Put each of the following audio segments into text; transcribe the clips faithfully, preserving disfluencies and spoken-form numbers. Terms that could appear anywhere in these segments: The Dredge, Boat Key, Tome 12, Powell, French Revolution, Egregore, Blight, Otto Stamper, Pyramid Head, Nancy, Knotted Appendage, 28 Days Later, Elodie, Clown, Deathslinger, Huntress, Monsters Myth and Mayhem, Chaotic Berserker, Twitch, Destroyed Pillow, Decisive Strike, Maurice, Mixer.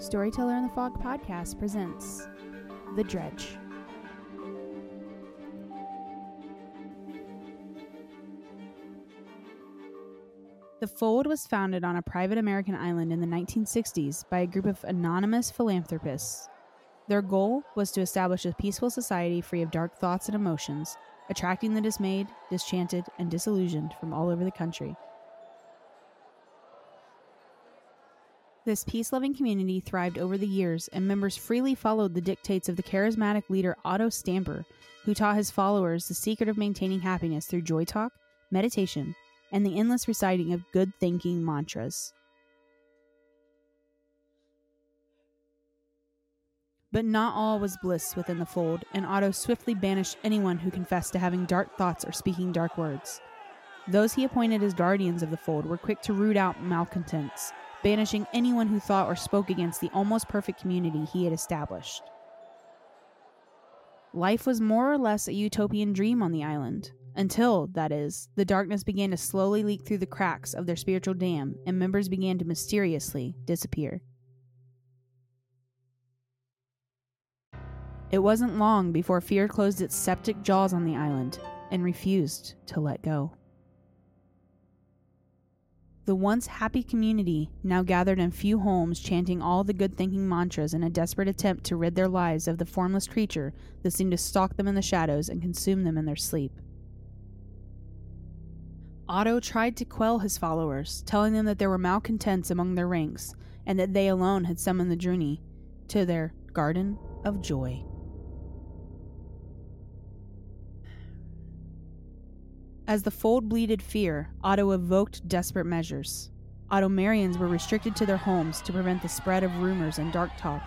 Storyteller in the Fog podcast presents The Dredge. The Fold was founded on a private American island in the nineteen sixties by a group of anonymous philanthropists. Their goal was to establish a peaceful society free of dark thoughts and emotions, attracting the dismayed, disenchanted, and disillusioned from all over the country. This peace-loving community thrived over the years, and members freely followed the dictates of the charismatic leader Otto Stamper, who taught his followers the secret of maintaining happiness through joy talk, meditation, and the endless reciting of good-thinking mantras. But not all was bliss within the Fold, and Otto swiftly banished anyone who confessed to having dark thoughts or speaking dark words. Those he appointed as guardians of the Fold were quick to root out malcontents, banishing anyone who thought or spoke against the almost perfect community he had established. Life was more or less a utopian dream on the island, until, that is, the darkness began to slowly leak through the cracks of their spiritual dam, and members began to mysteriously disappear. It wasn't long before fear closed its septic jaws on the island and refused to let go. The once happy community now gathered in few homes, chanting all the good-thinking mantras in a desperate attempt to rid their lives of the formless creature that seemed to stalk them in the shadows and consume them in their sleep. Otto tried to quell his followers, telling them that there were malcontents among their ranks and that they alone had summoned the Druni to their garden of joy. As the Fold bleeded fear, Otto evoked desperate measures. Automarians were restricted to their homes to prevent the spread of rumors and dark talk,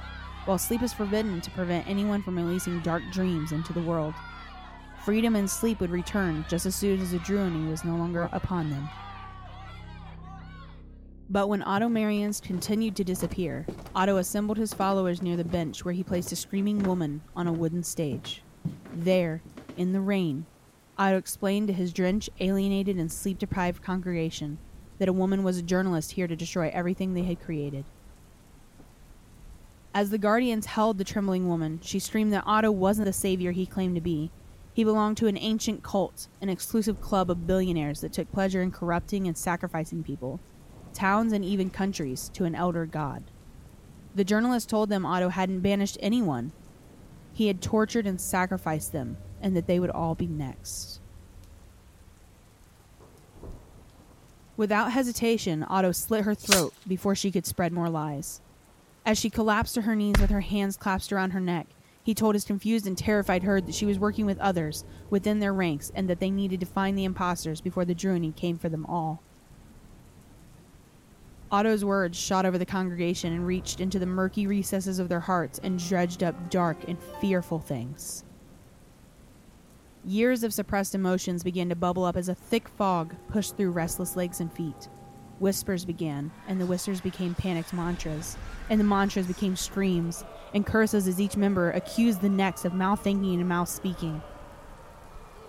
while sleep was forbidden to prevent anyone from releasing dark dreams into the world. Freedom and sleep would return just as soon as the Druni was no longer upon them. But when Automarians continued to disappear, Otto assembled his followers near the bench where he placed a screaming woman on a wooden stage. There, in the rain, Otto explained to his drenched, alienated, and sleep-deprived congregation that a woman was a journalist here to destroy everything they had created. As the guardians held the trembling woman, she screamed that Otto wasn't the savior he claimed to be. He belonged to an ancient cult, an exclusive club of billionaires that took pleasure in corrupting and sacrificing people, towns and even countries, to an elder god. The journalist told them Otto hadn't banished anyone. He had tortured and sacrificed them, and that they would all be next. Without hesitation, Otto slit her throat before she could spread more lies. As she collapsed to her knees with her hands clasped around her neck, he told his confused and terrified herd that she was working with others within their ranks and that they needed to find the imposters before the Druni came for them all. Otto's words shot over the congregation and reached into the murky recesses of their hearts and dredged up dark and fearful things. Years of suppressed emotions began to bubble up as a thick fog pushed through restless legs and feet. Whispers began, and the whispers became panicked mantras, and the mantras became screams and curses as each member accused the next of mal-thinking and mal-speaking.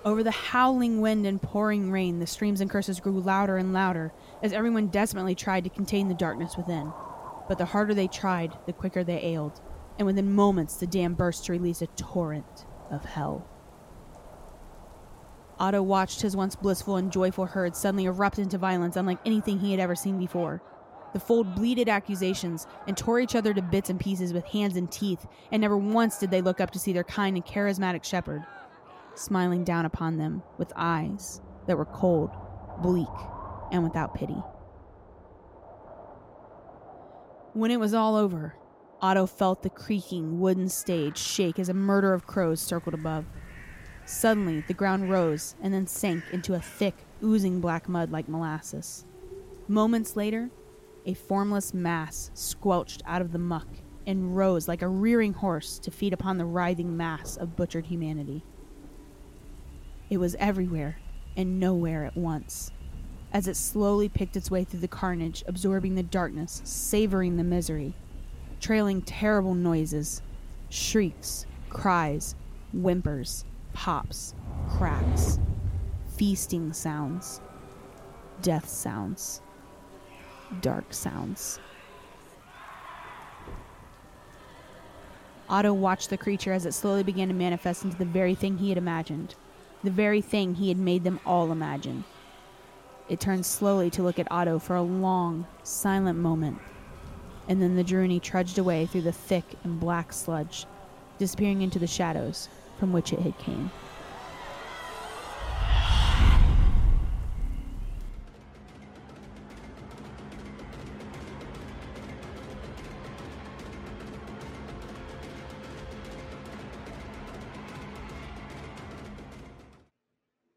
Over the howling wind and pouring rain, the screams and curses grew louder and louder as everyone desperately tried to contain the darkness within. But the harder they tried, the quicker they ailed, and within moments the dam burst to release a torrent of hell. Otto watched his once blissful and joyful herd suddenly erupt into violence unlike anything he had ever seen before. The Fold bleated accusations and tore each other to bits and pieces with hands and teeth, and never once did they look up to see their kind and charismatic shepherd smiling down upon them with eyes that were cold, bleak, and without pity. When it was all over, Otto felt the creaking wooden stage shake as a murder of crows circled above. Suddenly, the ground rose and then sank into a thick, oozing black mud like molasses. Moments later, a formless mass squelched out of the muck and rose like a rearing horse to feed upon the writhing mass of butchered humanity. It was everywhere and nowhere at once, as it slowly picked its way through the carnage, absorbing the darkness, savoring the misery, trailing terrible noises, shrieks, cries, whimpers, pops, cracks, feasting sounds, death sounds, dark sounds. Otto watched the creature as it slowly began to manifest into the very thing he had imagined, the very thing he had made them all imagine. It turned slowly to look at Otto for a long, silent moment, and then the Druni trudged away through the thick and black sludge, disappearing into the shadows from which it had came.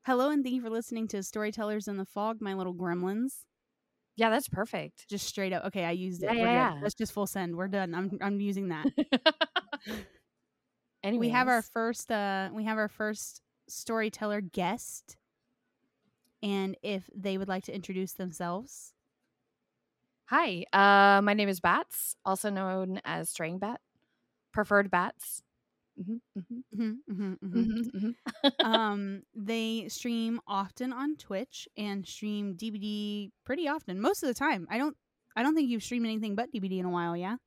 Hello, and thank you for listening to Storytellers in the Fog, my little gremlins. Yeah, that's perfect. Just straight up. Okay, I used it. Yeah, yeah, yeah. That's just full send. We're done. I'm I'm using that. Anyways. We have our first uh, we have our first storyteller guest, and if they would like to introduce themselves. Hi, uh, my name is Bats, also known as Straying Bat, preferred Bats. Mm-hmm, mm-hmm, mm-hmm, mm-hmm, mm-hmm, mm-hmm. um, they stream often on Twitch and stream D B D pretty often, most of the time. I don't, I don't think you've streamed anything but D B D in a while, yeah?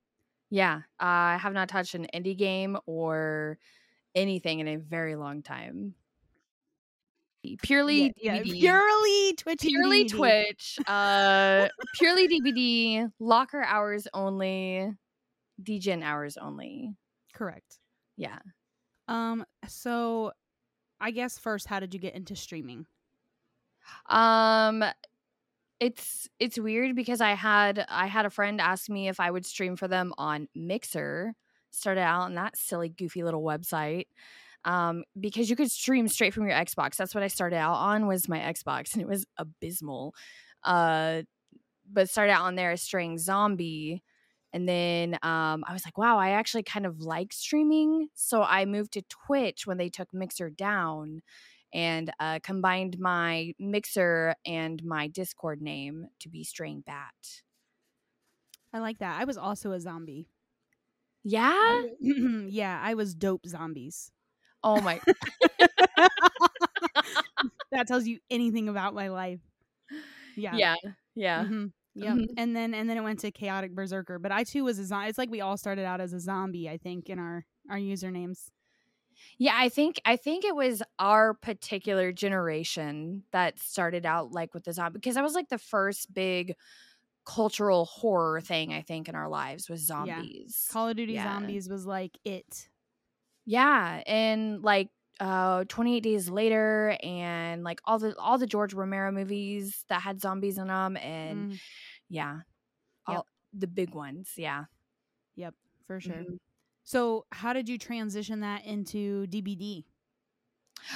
Yeah, uh, I have not touched an indie game or anything in a very long time. Purely, yeah, yeah. D B D. Purely Twitch, purely D B D. Twitch, uh, purely D B D. Locker hours only, D G N hours only. Correct. Yeah. Um. So, I guess first, how did you get into streaming? Um, it's it's weird because I had I had a friend ask me if I would stream for them on Mixer. Started out on that silly, goofy little website. Um, because you could stream straight from your Xbox. That's what I started out on, was my Xbox, and it was abysmal. Uh, but started out on there as Straying Zombie. And then um, I was like, wow, I actually kind of like streaming. So I moved to Twitch when they took Mixer down, and uh, combined my Mixer and my Discord name to be Straying Bat. I like that. I was also a zombie. Yeah? I, yeah, I was dope zombies. Oh, my. That tells you anything about my life. Yeah. Yeah. Yeah. Mm-hmm. Yeah, mm-hmm. and then and then it went to Chaotic Berserker. But I too was a zombie. It's like we all started out as a zombie, I think, in our, our usernames. Yeah, I think I think it was our particular generation that started out like with the zombie, because that was like the first big cultural horror thing, I think, in our lives was zombies. Yeah. Call of Duty yeah. Zombies was like it. Yeah, and like uh, twenty-eight Days Later, and like all the all the George Romero movies that had zombies in them, and mm. yeah, all yep. the big ones, yeah, yep, for sure. Mm-hmm. So, how did you transition that into D B D?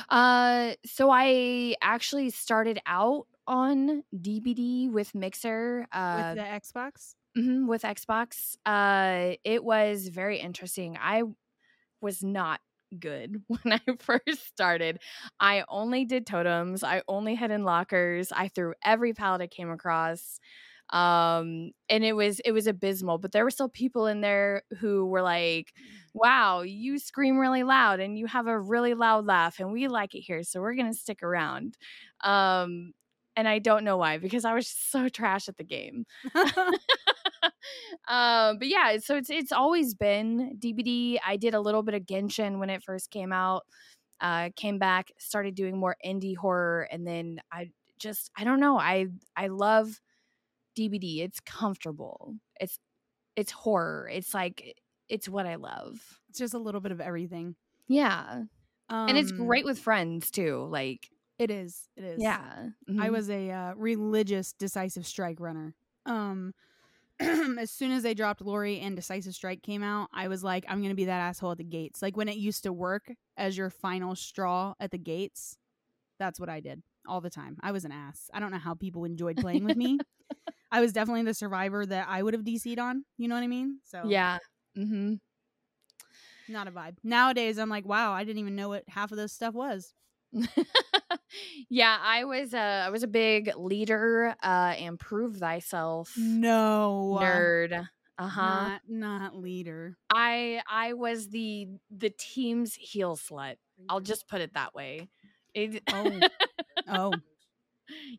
Uh, so I actually started out on D B D with Mixer, uh, with the Xbox, mm-hmm, with Xbox. Uh, it was very interesting. I was not good when I first started. I only did totems. I only hid in lockers. I threw every pallet I came across, um and it was it was abysmal. But there were still people in there who were like, wow, you scream really loud and you have a really loud laugh and we like it here, so we're gonna stick around. um And I don't know why, because I was just so trash at the game. um, but yeah, so it's it's always been D B D. I did a little bit of Genshin when it first came out. Uh, came back, started doing more indie horror, and then I just I don't know. I I love D B D. It's comfortable. It's it's horror. It's like it's what I love. It's just a little bit of everything. Yeah, um, and it's great with friends too. Like. It is. It is. Yeah. Mm-hmm. I was a uh, religious Decisive Strike runner. Um, as soon as they dropped Lori and Decisive Strike came out, I was like, I'm going to be that asshole at the gates. Like when it used to work as your final straw at the gates, that's what I did all the time. I was an ass. I don't know how people enjoyed playing with me. I was definitely the survivor that I would have D C'd on. You know what I mean? So yeah. Mm-hmm. Not a vibe. Nowadays, I'm like, wow, I didn't even know what half of this stuff was. Yeah, I was a I was a big leader uh, and prove thyself. No nerd, uh huh. Not, not leader. I I was the the team's heel slut. I'll just put it that way. It- oh, oh,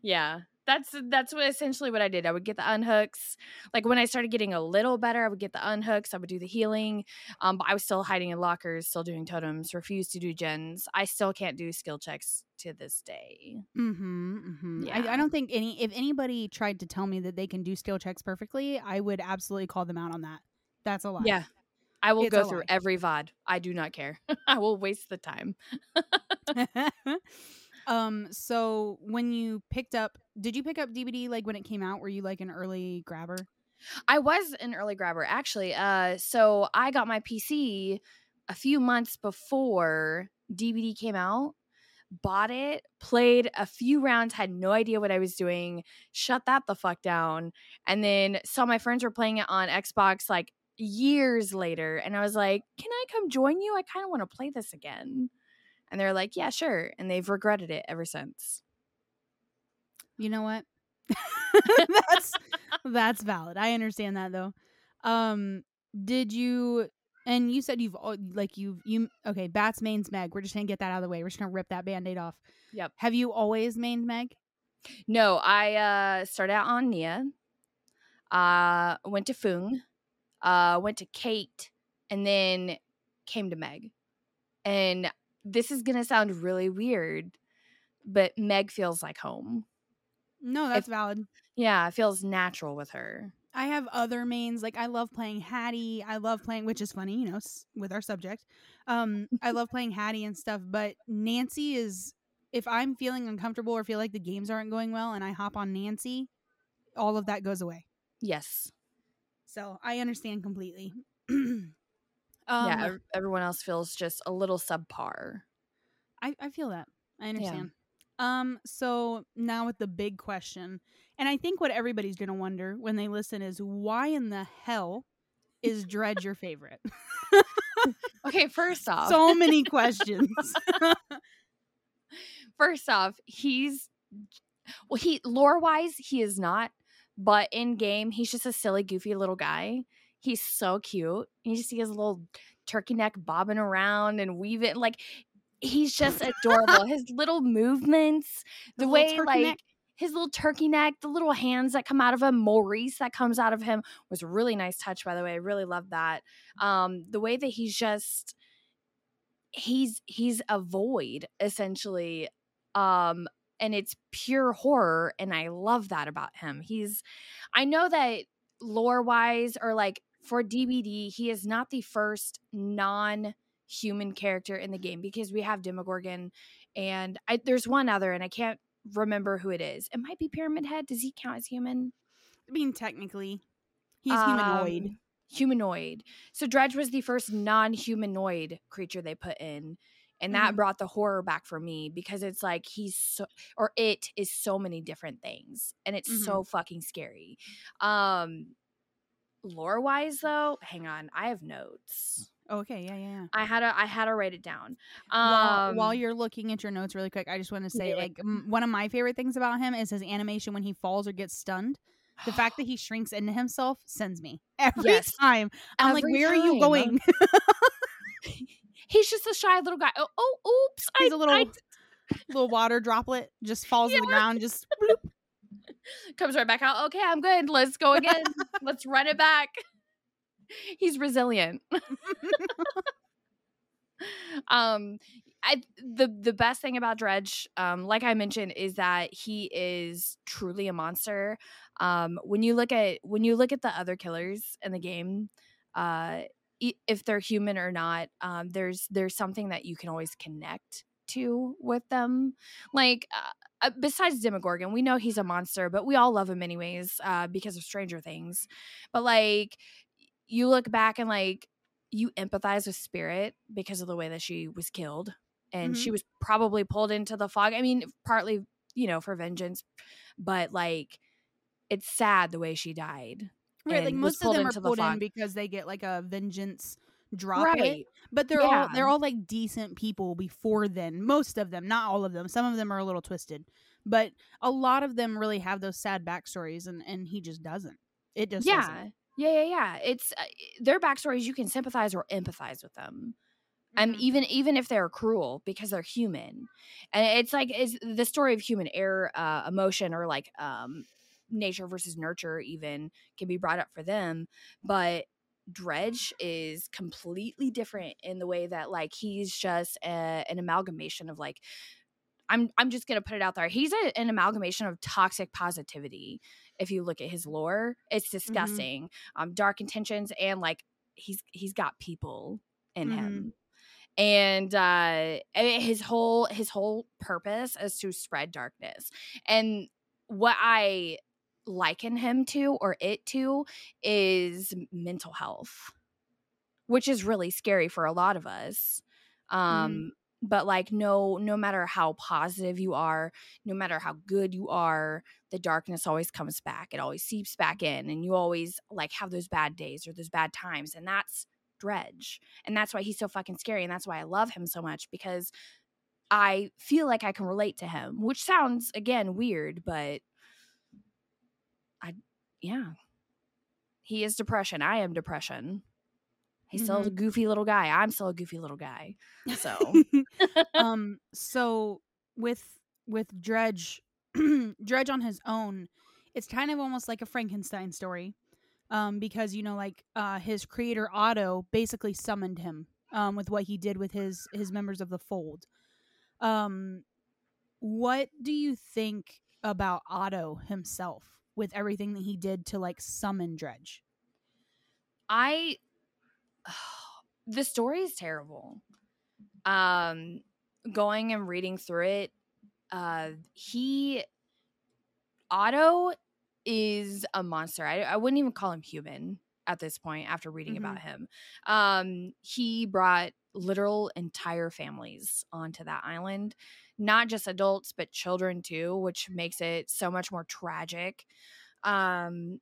yeah. that's that's what essentially what I did. I would get the unhooks. Like when I started getting a little better, I would get the unhooks. I would do the healing. Um, but I was still hiding in lockers, still doing totems, refused to do gens. I still can't do skill checks to this day. Mm-hmm, mm-hmm. Yeah. I, I don't think any, if anybody tried to tell me that they can do skill checks perfectly, I would absolutely call them out on that. That's a lie. Yeah. I will it's go through lie. every V O D. I do not care. I will waste the time. Um, so when you picked up, did you pick up D B D, like when it came out? Were you like an early grabber? I was an early grabber, actually. Uh, so I got my P C a few months before D B D came out, bought it, played a few rounds, had no idea what I was doing, shut that the fuck down. And then saw my friends were playing it on Xbox like years later. And I was like, can I come join you? I kind of want to play this again. And they're like, yeah, sure. And they've regretted it ever since. You know what? that's that's valid. I understand that, though. Um, did you and you said you've like you've you. OK, Bats mains Meg. We're just going to get that out of the way. We're just going to rip that Band-Aid off. Yep. Have you always mained Meg? No, I uh, started out on Nia. Uh, went to Fung, uh, went to Kate, and then came to Meg. And this is going to sound really weird, but Meg feels like home. No, that's it, valid. Yeah, it feels natural with her. I have other mains. Like, I love playing Hattie. I love playing, which is funny, you know, with our subject. Um, I love playing Hattie and stuff, but Nancy is, if I'm feeling uncomfortable or feel like the games aren't going well and I hop on Nancy, all of that goes away. Yes. So I understand completely. Um, yeah, everyone else feels just a little subpar. I, I feel that. I understand. Yeah. Um, so now with the big question, and I think what everybody's going to wonder when they listen is, why in the hell is Dredge your favorite? Okay, first off. So many questions. First off, he's, well, he lore-wise, he is not, but in-game, he's just a silly, goofy little guy. He's so cute. You see his little turkey neck bobbing around and weaving. Like, he's just adorable. His little movements, the, the way, like, neck. his little turkey neck, the little hands that come out of him, Maurice that comes out of him was a really nice touch, by the way. I really love that. Um, the way that he's just, he's, he's a void, essentially. Um, and it's pure horror. And I love that about him. He's, I know that lore-wise or, like, for D B D, he is not the first non-human character in the game because we have Demogorgon, and I, there's one other, and I can't remember who it is. It might be Pyramid Head. Does he count as human? I mean, technically, he's um, humanoid. Humanoid. So Dredge was the first non-humanoid creature they put in, and that mm. brought the horror back for me because it's like he's so, or it is so many different things, and it's mm-hmm. so fucking scary. Um. Lore wise though, hang on, I have notes. Okay, yeah, yeah, yeah. I had to, I had to write it down. Um, while, while you're looking at your notes really quick, I just want to say, yeah. like, m- one of my favorite things about him is his animation when he falls or gets stunned. The fact that he shrinks into himself sends me every yes. time. I'm every like, where time. are you going? He's just a shy little guy. Oh, oh oops! He's I, a little I, little water droplet just falls yeah. to the ground, just. Bloop. Comes right back out. Okay, I'm good. Let's go again. Let's run it back. He's resilient. um, I the the best thing about Dredge, um, like I mentioned, is that he is truly a monster. Um, when you look at when you look at the other killers in the game, uh, if they're human or not, um, there's there's something that you can always connect to with them, like. Uh, Uh, besides Demogorgon, we know he's a monster, but we all love him anyways uh, because of Stranger Things. But, like, you look back and, like, you empathize with Spirit because of the way that she was killed. And mm-hmm. she was probably pulled into the fog. I mean, partly, you know, for vengeance. But, like, it's sad the way she died. Right, like, most of them are pulled in because they get, like, a vengeance drop right. it. But they're yeah. all they're all like decent people before then. Most of them, not all of them. Some of them are a little twisted, but a lot of them really have those sad backstories, and, and he just doesn't. It just yeah, doesn't. yeah, yeah, yeah. It's uh, their backstories. You can sympathize or empathize with them, Mm-hmm. Um, even even if they're cruel, because they're human. And it's like it's the story of human error, uh, emotion, or like um, nature versus nurture even can be brought up for them. But Dredge is completely different in the way that like he's just a, an amalgamation of like, I'm I'm just going to put it out there. He's a, an amalgamation of toxic positivity. If you look at his lore, it's disgusting. Mm-hmm. Um, dark intentions, and like he's he's got people in mm-hmm. him. And uh, his whole his whole purpose is to spread darkness. And what I liken him to, or it to, is mental health, which is really scary for a lot of us. Um mm-hmm. But like, no, no matter how positive you are, no matter how good you are, the darkness always comes back. It always seeps back in, and you always like have those bad days or those bad times. And that's Dredge. And that's why he's so fucking scary. And that's why I love him so much, because I feel like I can relate to him, which sounds, again, weird, but I, yeah, he is depression. I am depression. He's still mm-hmm. a goofy little guy. I'm still a goofy little guy. So, um, so with with Dredge, Dredge on his own, it's kind of almost like a Frankenstein story, um, because you know, like uh, his creator Otto basically summoned him um, with what he did with his his members of the Fold. Um, what do you think about Otto himself with everything that he did to like summon Dredge? I. The story is terrible. Um, going and reading through it, uh, he Otto is a monster. I, I wouldn't even call him human at this point after reading mm-hmm. about him. Um, he brought literal entire families onto that island, not just adults but children too, which makes it so much more tragic. Um,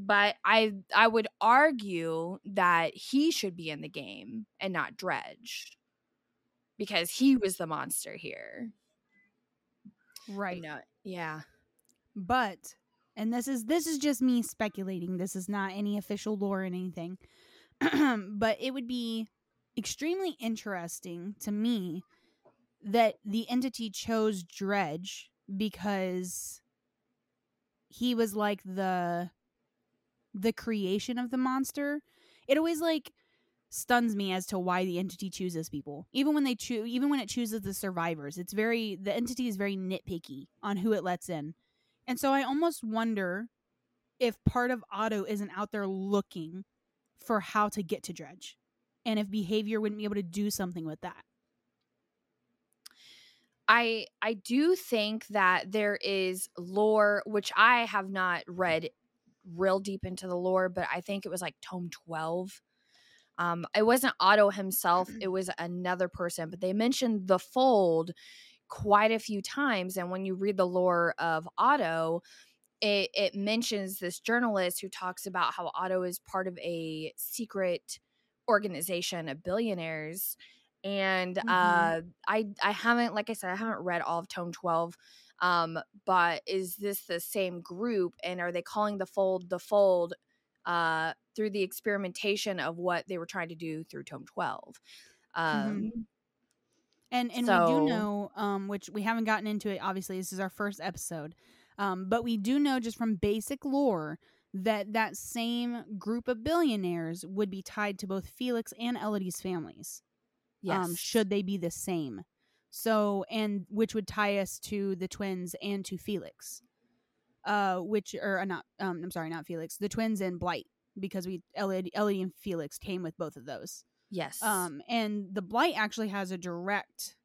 But I I would argue that he should be in the game and not Dredge, because he was the monster here. Right. No, yeah. But, and this is this is just me speculating. This is not any official lore or anything. But it would be extremely interesting to me that the entity chose Dredge because he was like the... the creation of the monster. It always like stuns me as to why the entity chooses people, even when they choose even when it chooses the survivors. It's very the entity is very nitpicky on who it lets in, and so I almost wonder if part of Otto isn't out there looking for how to get to Dredge, and if behavior wouldn't be able to do something with that. I I do think that there is lore, which I have not read real deep into the lore, but I think it was like Tome twelve. Um, it wasn't Otto himself. It was another person, but they mentioned the Fold quite a few times. And when you read the lore of Otto, it, it mentions this journalist who talks about how Otto is part of a secret organization of billionaires. And mm-hmm. uh, I, I haven't, like I said, I haven't read all of Tome twelve. Um, but is this the same group, and are they calling the Fold the Fold uh, through the experimentation of what they were trying to do through Tome twelve? Um, mm-hmm. And and so, we do know, um, which we haven't gotten into it, obviously, this is our first episode, um, but we do know just from basic lore that that same group of billionaires would be tied to both Felix and Elodie's families. Yes. Um, should they be the same? So, and which would tie us to the twins and to Felix, uh, which or uh, not, um, I'm sorry, not Felix, the twins and Blight, because we Elodie, Elodie and Felix came with both of those. Yes. Um, and the Blight actually has a direct,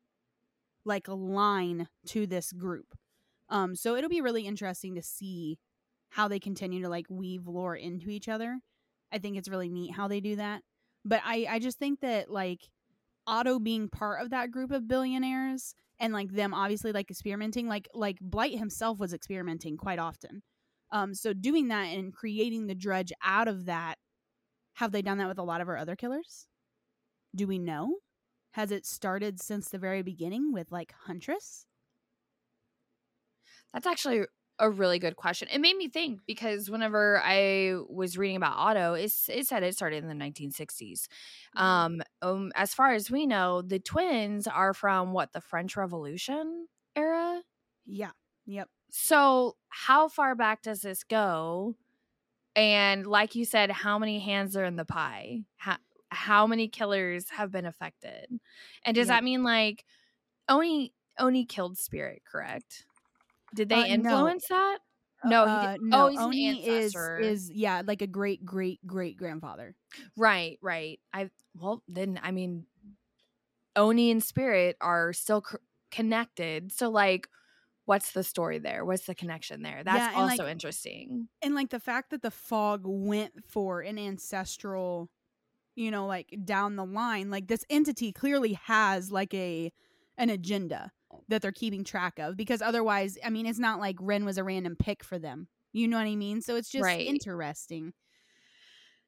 like, line to this group. Um, so it'll be really interesting to see how they continue to like weave lore into each other. I think it's really neat how they do that. But I, I just think that like. Otto being part of that group of billionaires and like them obviously like experimenting like like Blight himself was experimenting quite often, um so doing that and creating the Dredge out of that. Have they done that with a lot of our other killers? Do we know? Has it started since the very beginning with like Huntress? That's actually a really good question. It made me think, because whenever I was reading about Otto, it's, it said it started in the nineteen sixties. Um, um, as far as we know, the twins are from, what, the French Revolution era? Yeah. Yep. So how far back does this go? And like you said, how many hands are in the pie? How, how many killers have been affected? And does yep. that mean, like, Oni Oni killed Spirit, correct? Did they uh, influence no. that? No, uh, he didn't. No. Oh, he's Oni an ancestor. Is, is, yeah, like a great, great, great grandfather. Right, right. I well, then I mean, Oni and Spirit are still co- connected. So, like, what's the story there? What's the connection there? That's yeah, also like, interesting. And like the fact that the fog went for an ancestral, you know, like down the line, like this entity clearly has like a an agenda that they're keeping track of, because otherwise, I mean, it's not like Ren was a random pick for them. You know what I mean? So it's just right. interesting.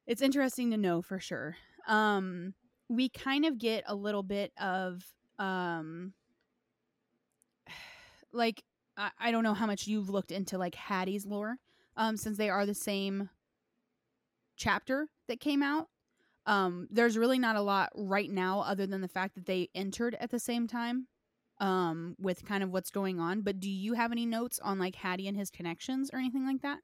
It's interesting to know for sure. Um, we kind of get a little bit of, um, like, I, I don't know how much you've looked into like Hattie's lore, um, since they are the same chapter that came out. Um, there's really not a lot right now other than the fact that they entered at the same time. Um, with kind of what's going on. But do you have any notes on like Hattie and his connections or anything like that?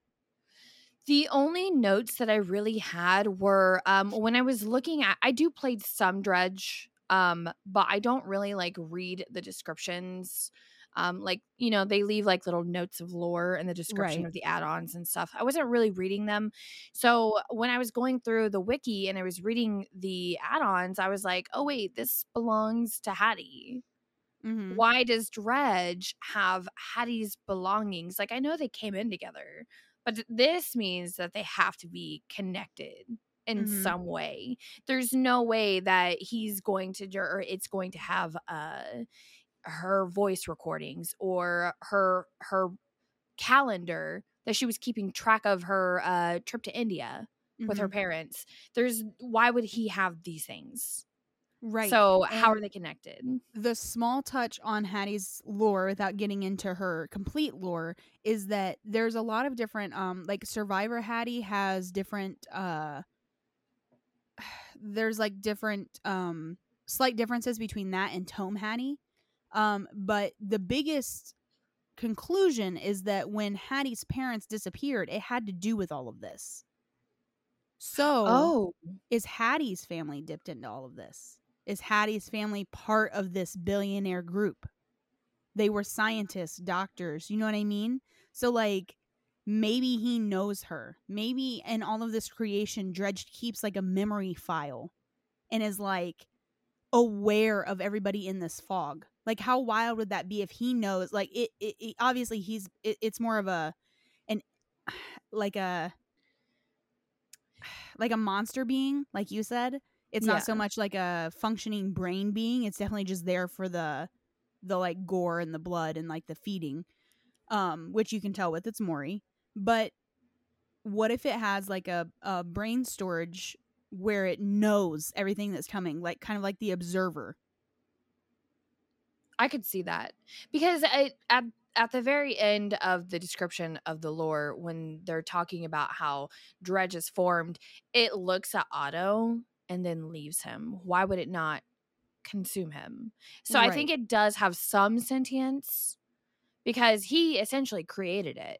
The only notes that I really had were um, when I was looking at, I do play some Dredge, um, but I don't really like read the descriptions. Um, like, you know, they leave like little notes of lore and the description right. of the add-ons and stuff. I wasn't really reading them. So when I was going through the wiki and I was reading the add-ons, I was like, oh wait, this belongs to Hattie. Mm-hmm. Why does Dredge have Hattie's belongings? Like, I know they came in together, but this means that they have to be connected in mm-hmm. some way. There's no way that he's going to, or it's going to have uh, her voice recordings or her her calendar that she was keeping track of her uh, trip to India mm-hmm. with her parents. There's why would he have these things? Right. So how and are they connected? The small touch on Hattie's lore, without getting into her complete lore, is that there's a lot of different, um, like Survivor Hattie has different, uh, there's like different, um, slight differences between that and Tome Hattie. Um, but the biggest conclusion is that when Hattie's parents disappeared, it had to do with all of this. So oh. is Hattie's family dipped into all of this? Is Hattie's family part of this billionaire group? They were scientists, doctors, you know what I mean? So, like, maybe he knows her. Maybe in all of this creation, Dredge keeps, like, a memory file and is, like, aware of everybody in this fog. Like, how wild would that be if he knows? Like, it, it, it obviously, he's, it, it's more of a, an, like a, like a monster being, like you said. It's yeah. not so much like a functioning brain being. It's definitely just there for the, the like gore and the blood and like the feeding, um, which you can tell with its Mori. But what if it has like a, a brain storage where it knows everything that's coming, like kind of like the Observer? I could see that, because I, at at the very end of the description of the lore, when they're talking about how Dredge is formed, it looks at Otto and then leaves him. Why would it not consume him? So right. I think it does have some sentience, because he essentially created it.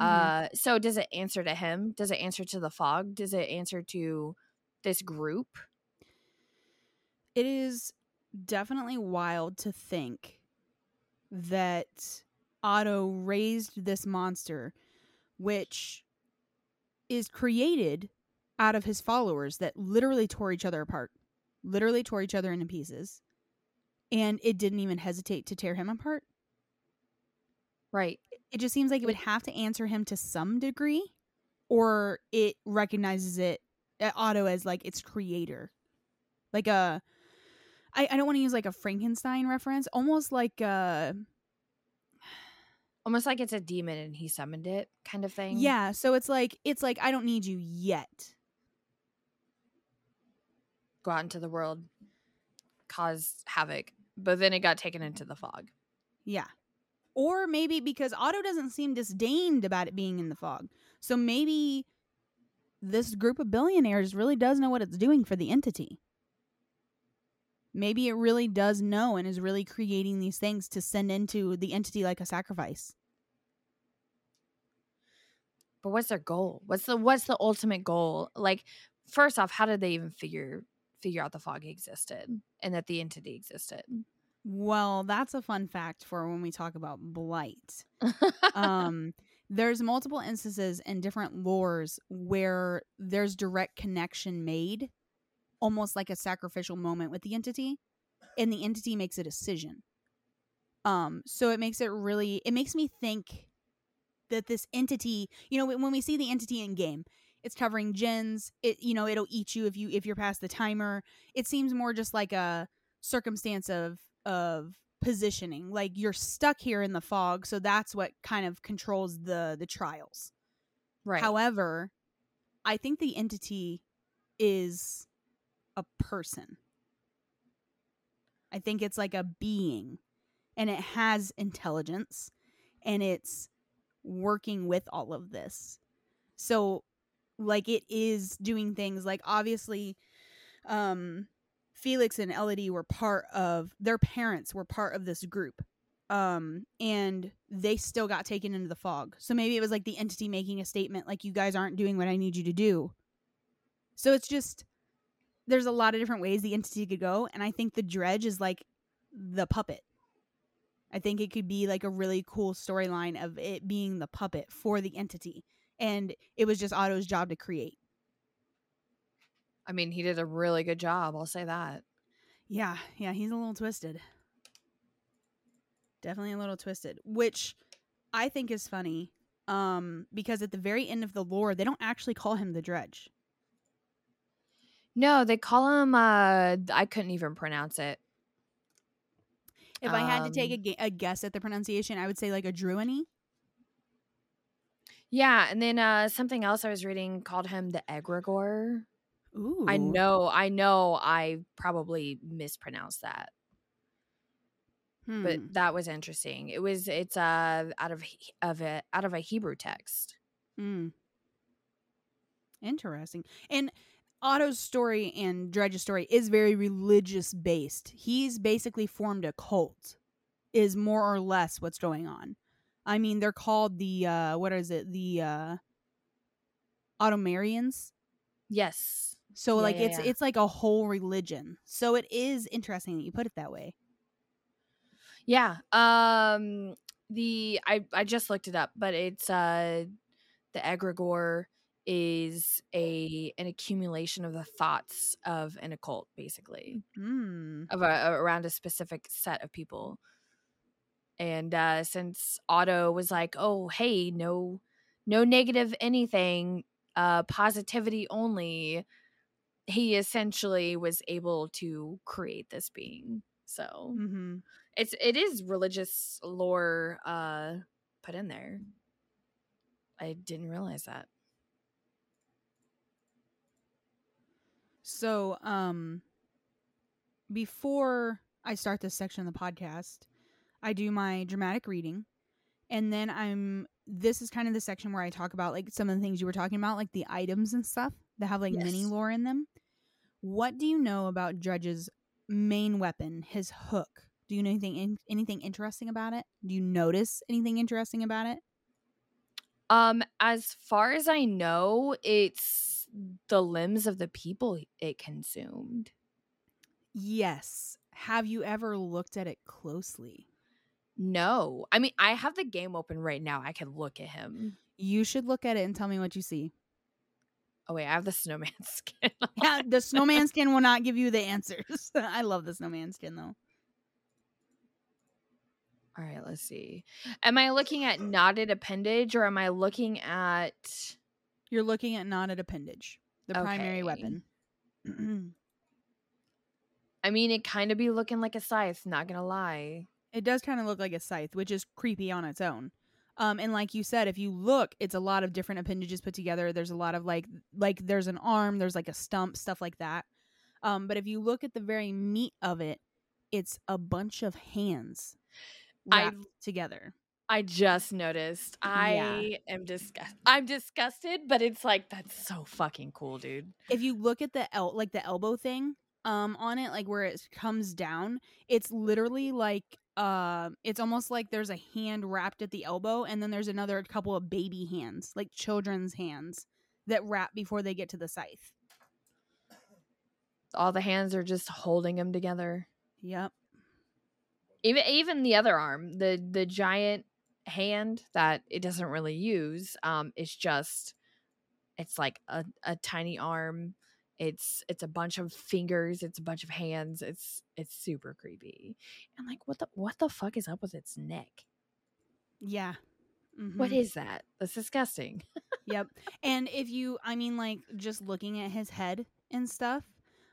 Mm-hmm. Uh, so does it answer to him? Does it answer to the fog? Does it answer to this group? It is definitely wild to think that Otto raised this monster, which is created out of his followers that literally tore each other apart, literally tore each other into pieces, and it didn't even hesitate to tear him apart. Right. It just seems like it would have to answer him to some degree, or it recognizes it, Otto, as like its creator. Like a, I, I don't want to use like a Frankenstein reference, almost like a... Almost like it's a demon and he summoned it kind of thing. Yeah, so it's like, it's like, I don't need you yet. Go out into the world, cause havoc, but then it got taken into the fog. Yeah. Or maybe because Otto doesn't seem disdained about it being in the fog. So maybe this group of billionaires really does know what it's doing for the entity. Maybe it really does know and is really creating these things to send into the entity like a sacrifice. But what's their goal? What's the what's the ultimate goal? Like, first off, how did they even figure figure out the fog existed and that the entity existed? Well, that's a fun fact for when we talk about Blight. um, there's multiple instances in different lores where there's direct connection made, almost like a sacrificial moment with the entity, and the entity makes a decision. Um, so it makes it really, it makes me think that this entity, you know, when we see the entity in game, it's covering gens. It, you know, it'll eat you if you if you're past the timer. It seems more just like a circumstance of of positioning, like you're stuck here in the fog, so that's what kind of controls the the trials. Right. However, I think the entity is a person. I think it's like a being, and it has intelligence, and it's working with all of this. So like it is doing things like, obviously um Felix and Elodie were part of, their parents were part of this group, um and they still got taken into the fog. So maybe it was like the entity making a statement like, you guys aren't doing what I need you to do. So it's just, there's a lot of different ways the entity could go, and I think the Dredge is like the puppet. I think it could be like a really cool storyline of it being the puppet for the entity. And it was just Otto's job to create. I mean, he did a really good job. I'll say that. Yeah. Yeah. He's a little twisted. Definitely a little twisted, which I think is funny. Um, because at the very end of the lore, they don't actually call him the Dredge. No, they call him, uh, I couldn't even pronounce it. If I had to take a, ga- a guess at the pronunciation, I would say like a Druni. Yeah, and then uh, something else I was reading called him the Egregore. Ooh. I know, I know I probably mispronounced that. Hmm. But that was interesting. It was it's uh out of of it out of a Hebrew text. Hmm. Interesting. And Otto's story and Dredge's story is very religious based. He's basically formed a cult, is more or less what's going on. I mean, they're called the, uh, what is it? The uh, Automarians. Yes. So yeah, like yeah, it's yeah. it's like a whole religion. So it is interesting that you put it that way. Yeah. Um. The I I just looked it up, but it's uh, the Egregore is a an accumulation of the thoughts of an occult, basically, mm. of a, around a specific set of people. And uh, since Otto was like, "Oh, hey, no, no negative anything, uh, positivity only," he essentially was able to create this being. So mm-hmm. it's it is religious lore uh, put in there. I didn't realize that. So, um, before I start this section of the podcast, I do my dramatic reading, and then I'm, this is kind of the section where I talk about like some of the things you were talking about, like the items and stuff that have like yes. mini lore in them. What do you know about Dredge's main weapon, his hook? Do you know anything, in, anything interesting about it? Do you notice anything interesting about it? Um, as far as I know, it's the limbs of the people it consumed. Yes. Have you ever looked at it closely? No. I mean, I have the game open right now. I can look at him. You should look at it and tell me what you see. Oh, wait. I have the snowman skin. Yeah, the snowman skin will not give you the answers. I love the snowman skin, though. All right. Let's see. Am I looking at Knotted Appendage, or am I looking at... You're looking at Knotted Appendage, the okay. primary weapon. I mean, it kind of be looking like a scythe, not going to lie. It does kind of look like a scythe, which is creepy on its own. Um, and like you said, if you look, it's a lot of different appendages put together. There's a lot of like, like there's an arm, there's like a stump, stuff like that. Um, but if you look at the very meat of it, it's a bunch of hands wrapped I, together. I just noticed. I yeah. am disgust. I'm disgusted, but it's like, that's so fucking cool, dude. If you look at the el- like the elbow thing, um, on it, like where it comes down, it's literally like, uh, it's almost like there's a hand wrapped at the elbow, and then there's another couple of baby hands, like children's hands, that wrap before they get to the scythe. All the hands are just holding them together. Yep. Even even the other arm, the the giant hand that it doesn't really use, um, it's just, it's like a, a tiny arm. It's it's a bunch of fingers. It's a bunch of hands. It's it's super creepy. And like, what the what the fuck is up with its neck? Yeah. Mm-hmm. What is that? That's disgusting. Yep. And if you, I mean, like just looking at his head and stuff.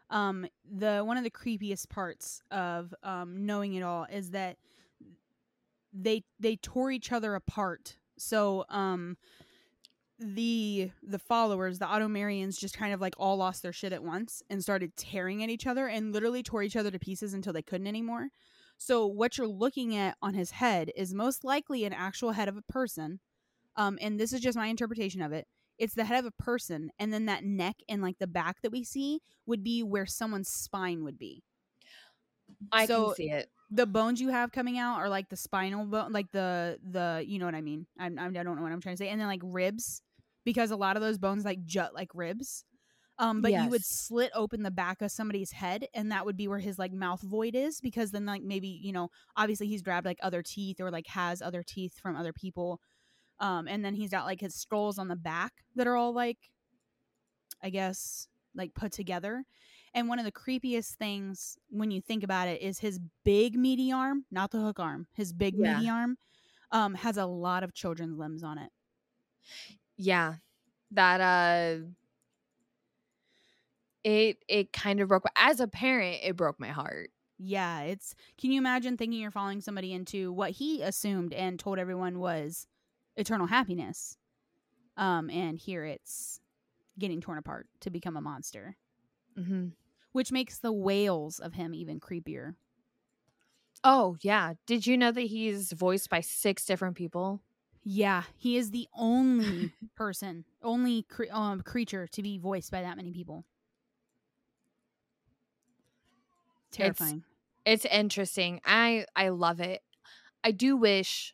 Um, the one of the creepiest parts of um knowing it all is that they they tore each other apart. So um the the followers, the Automarians, just kind of like all lost their shit at once and started tearing at each other and literally tore each other to pieces until they couldn't anymore. So what you're looking at on his head is most likely an actual head of a person. Um, and this is just my interpretation of it. It's the head of a person, and then that neck and like the back that we see would be where someone's spine would be. I so can see it. The bones you have coming out are like the spinal bone, like the the you know what I mean. I'm, I'm I don't know what I'm trying to say. And then like ribs, because a lot of those bones like jut like ribs. Um, but yes. You would slit open the back of somebody's head, and that would be where his like mouth void is, because then like maybe you know obviously he's grabbed like other teeth or like has other teeth from other people. Um, and then he's got like his scrolls on the back that are all like, I guess, like put together. And one of the creepiest things when you think about it is his big meaty arm, not the hook arm, his big yeah. meaty arm, um, has a lot of children's limbs on it. Yeah. That, uh, it, it kind of broke, as a parent, it broke my heart. Yeah. It's, can you imagine thinking you're following somebody into what he assumed and told everyone was eternal happiness, um, and here it's getting torn apart to become a monster, mm-hmm. which makes the wails of him even creepier. Oh yeah, did you know that he's voiced by six different people? Yeah, he is the only person, only cre- um, creature to be voiced by that many people. Terrifying. It's, it's interesting. I I love it. I do wish.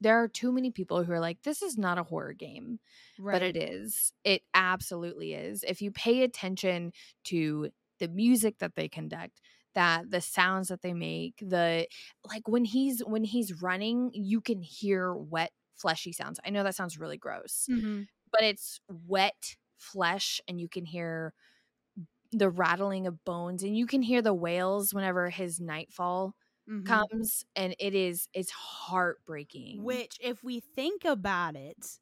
There are too many people who are like, this is not a horror game, right. But it is. It absolutely is. If you pay attention to the music that they conduct, that the sounds that they make, the like when he's when he's running, you can hear wet, fleshy sounds. I know that sounds really gross, mm-hmm. but it's wet flesh, and you can hear the rattling of bones, and you can hear the wails whenever his nightfall. Mm-hmm. comes, and it is it's heartbreaking. Which, if we think about it,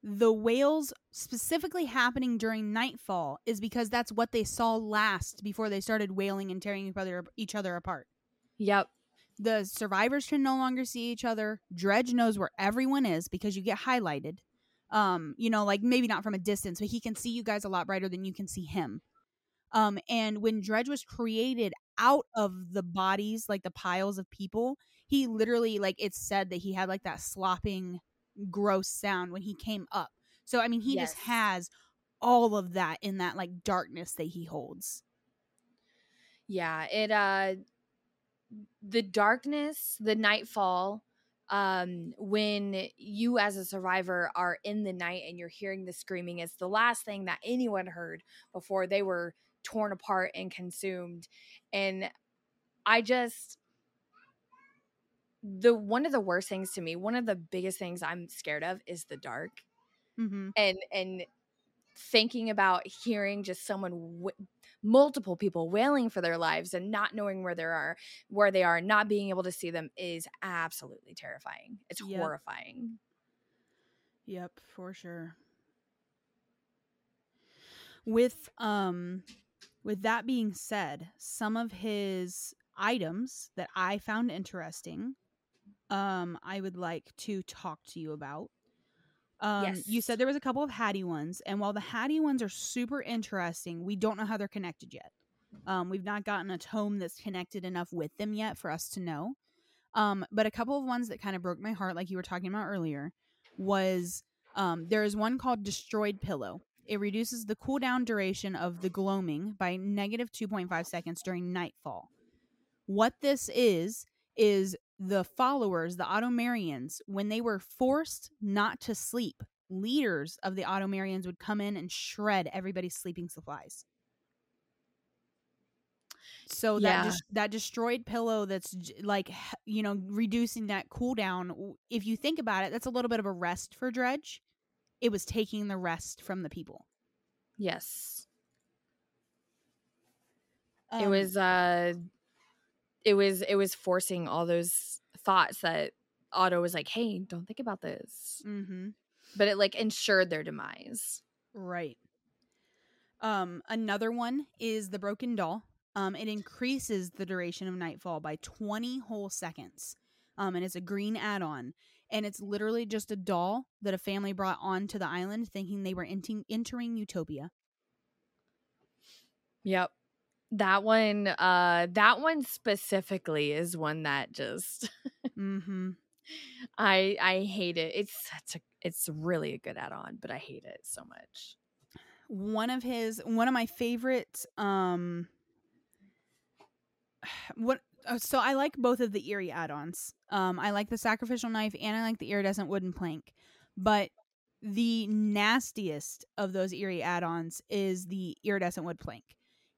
the wails specifically happening during nightfall is because that's what they saw last before they started wailing and tearing each other, each other apart. Yep. The survivors can no longer see each other. Dredge knows where everyone is because you get highlighted. Um, you know, like maybe not from a distance, but he can see you guys a lot brighter than you can see him. Um, and when Dredge was created out of the bodies, like the piles of people, he literally, like it's said that he had like that slopping, gross sound when he came up. So, I mean, he yes. just has all of that in that like darkness that he holds. Yeah. It, uh, the darkness, the nightfall, um, when you as a survivor are in the night and you're hearing the screaming, it's the last thing that anyone heard before they were torn apart and consumed. And I just the one of the worst things to me, one of the biggest things I'm scared of is the dark. Mm-hmm. And and thinking about hearing just someone w- multiple people wailing for their lives and not knowing where they are, where they are, not being able to see them is absolutely terrifying. It's yep. horrifying. Yep, for sure. With um With that being said, some of his items that I found interesting, um, I would like to talk to you about. Um, yes. You said there was a couple of Hattie ones, and while the Hattie ones are super interesting, we don't know how they're connected yet. Um, we've not gotten a tome that's connected enough with them yet for us to know. Um, but a couple of ones that kind of broke my heart, like you were talking about earlier, was um, there is one called Destroyed Pillow. It reduces the cooldown duration of the gloaming by negative two point five seconds during nightfall. What this is, is the followers, the Automarians, when they were forced not to sleep, leaders of the Automarians would come in and shred everybody's sleeping supplies. So yeah. that, des- that destroyed pillow that's j- like, you know, reducing that cooldown. If you think about it, that's a little bit of a rest for Dredge. It was taking the rest from the people. Yes. Um, it was, uh, it was, it was forcing all those thoughts that Otto was like, hey, don't think about this. Mm-hmm. But it like ensured their demise. Right. Um, another one is the Broken Doll. Um, it increases the duration of nightfall by twenty whole seconds. Um, and it's a green add-on. And it's literally just a doll that a family brought onto the island thinking they were ent- entering Utopia. Yep. That one, uh, that one specifically is one that just... mm-hmm. I I hate it. It's such a, it's really a good add-on, but I hate it so much. One of his, one of my favorite... Um, What so I like both of the eerie add-ons. Um, I like the Sacrificial Knife and I like the Iridescent Wooden Plank. But the nastiest of those eerie add-ons is the Iridescent Wood Plank.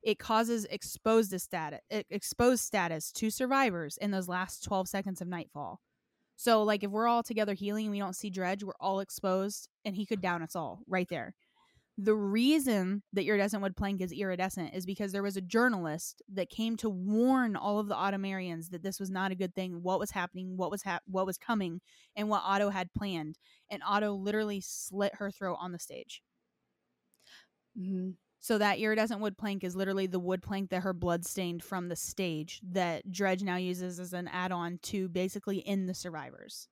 It causes exposed status, exposed status to survivors in those last twelve seconds of nightfall. So like if we're all together healing and we don't see Dredge, we're all exposed and he could down us all right there. The reason that Iridescent Wood Plank is iridescent is because there was a journalist that came to warn all of the Automarians that this was not a good thing, what was happening, what was ha- what was coming, and what Otto had planned. And Otto literally slit her throat on the stage. Mm-hmm. So that Iridescent Wood Plank is literally the wood plank that her blood stained from the stage that Dredge now uses as an add-on to basically end the survivors.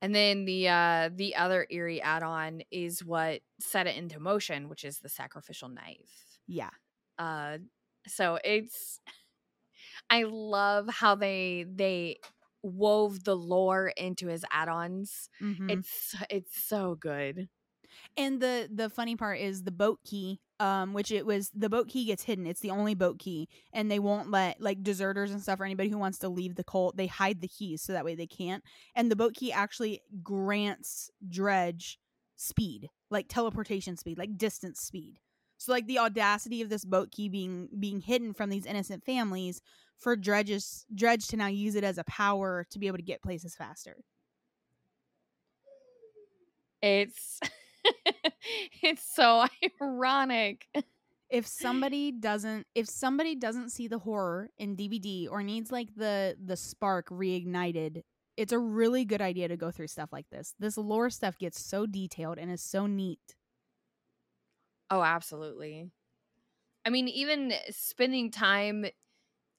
And then the uh, the other eerie add-on is what set it into motion, which is the Sacrificial Knife. Yeah. Uh, so it's... I love how they they wove the lore into his add-ons. Mm-hmm. It's it's so good. And the, the funny part is the boat key, um, which it was... The boat key gets hidden. It's the only boat key. And they won't let, like, deserters and stuff or anybody who wants to leave the cult, they hide the keys so that way they can't. And the boat key actually grants Dredge speed, like teleportation speed, like distance speed. So, like, the audacity of this boat key being being hidden from these innocent families for Dredge's, Dredge to now use it as a power to be able to get places faster. It's... It's so ironic. If somebody doesn't, if somebody doesn't see the horror in D V D or needs like the the spark reignited, it's a really good idea to go through stuff like this. This lore stuff gets so detailed and is so neat. Oh, absolutely. I mean, even spending time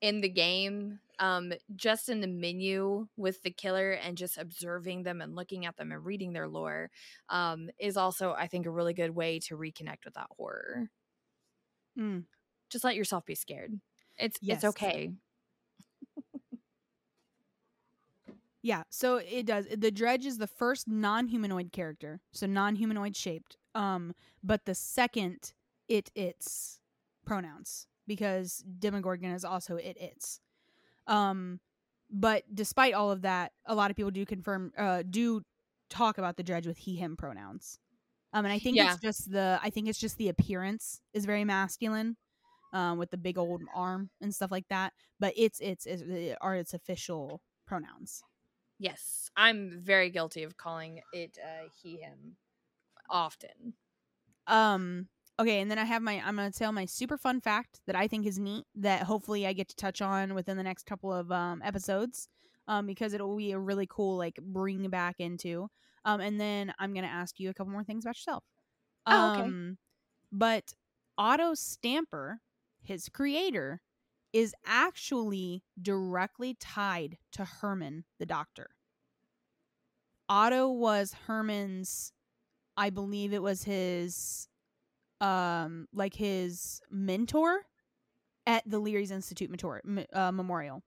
in the game, um, just in the menu with the killer and just observing them and looking at them and reading their lore, um, is also, I think, a really good way to reconnect with that horror. Mm. Just let yourself be scared. It's yes. It's okay. Yeah, so it does. The Dredge is the first non-humanoid character, so non-humanoid shaped, um, but the second it, its pronouns. Because Demogorgon is also it, it's. Um, but despite all of that, a lot of people do confirm, uh, do talk about the Dredge with he, him pronouns. Um, and I think yeah. it's just the, I think it's just the appearance is very masculine, um, with the big old arm and stuff like that. But it's, it's, it's are its official pronouns. Yes. I'm very guilty of calling it, uh, he, him often. Um, Okay, and then I have my, I'm going to tell my super fun fact that I think is neat that hopefully I get to touch on within the next couple of um, episodes um, because it'll be a really cool, like, bring back into. Um, and then I'm going to ask you a couple more things about yourself. Um, oh, okay. But Otto Stamper, his creator, is actually directly tied to Herman the Doctor. Otto was Herman's, I believe it was his... um like his mentor at the Leary's Institute mentor, uh, Memorial.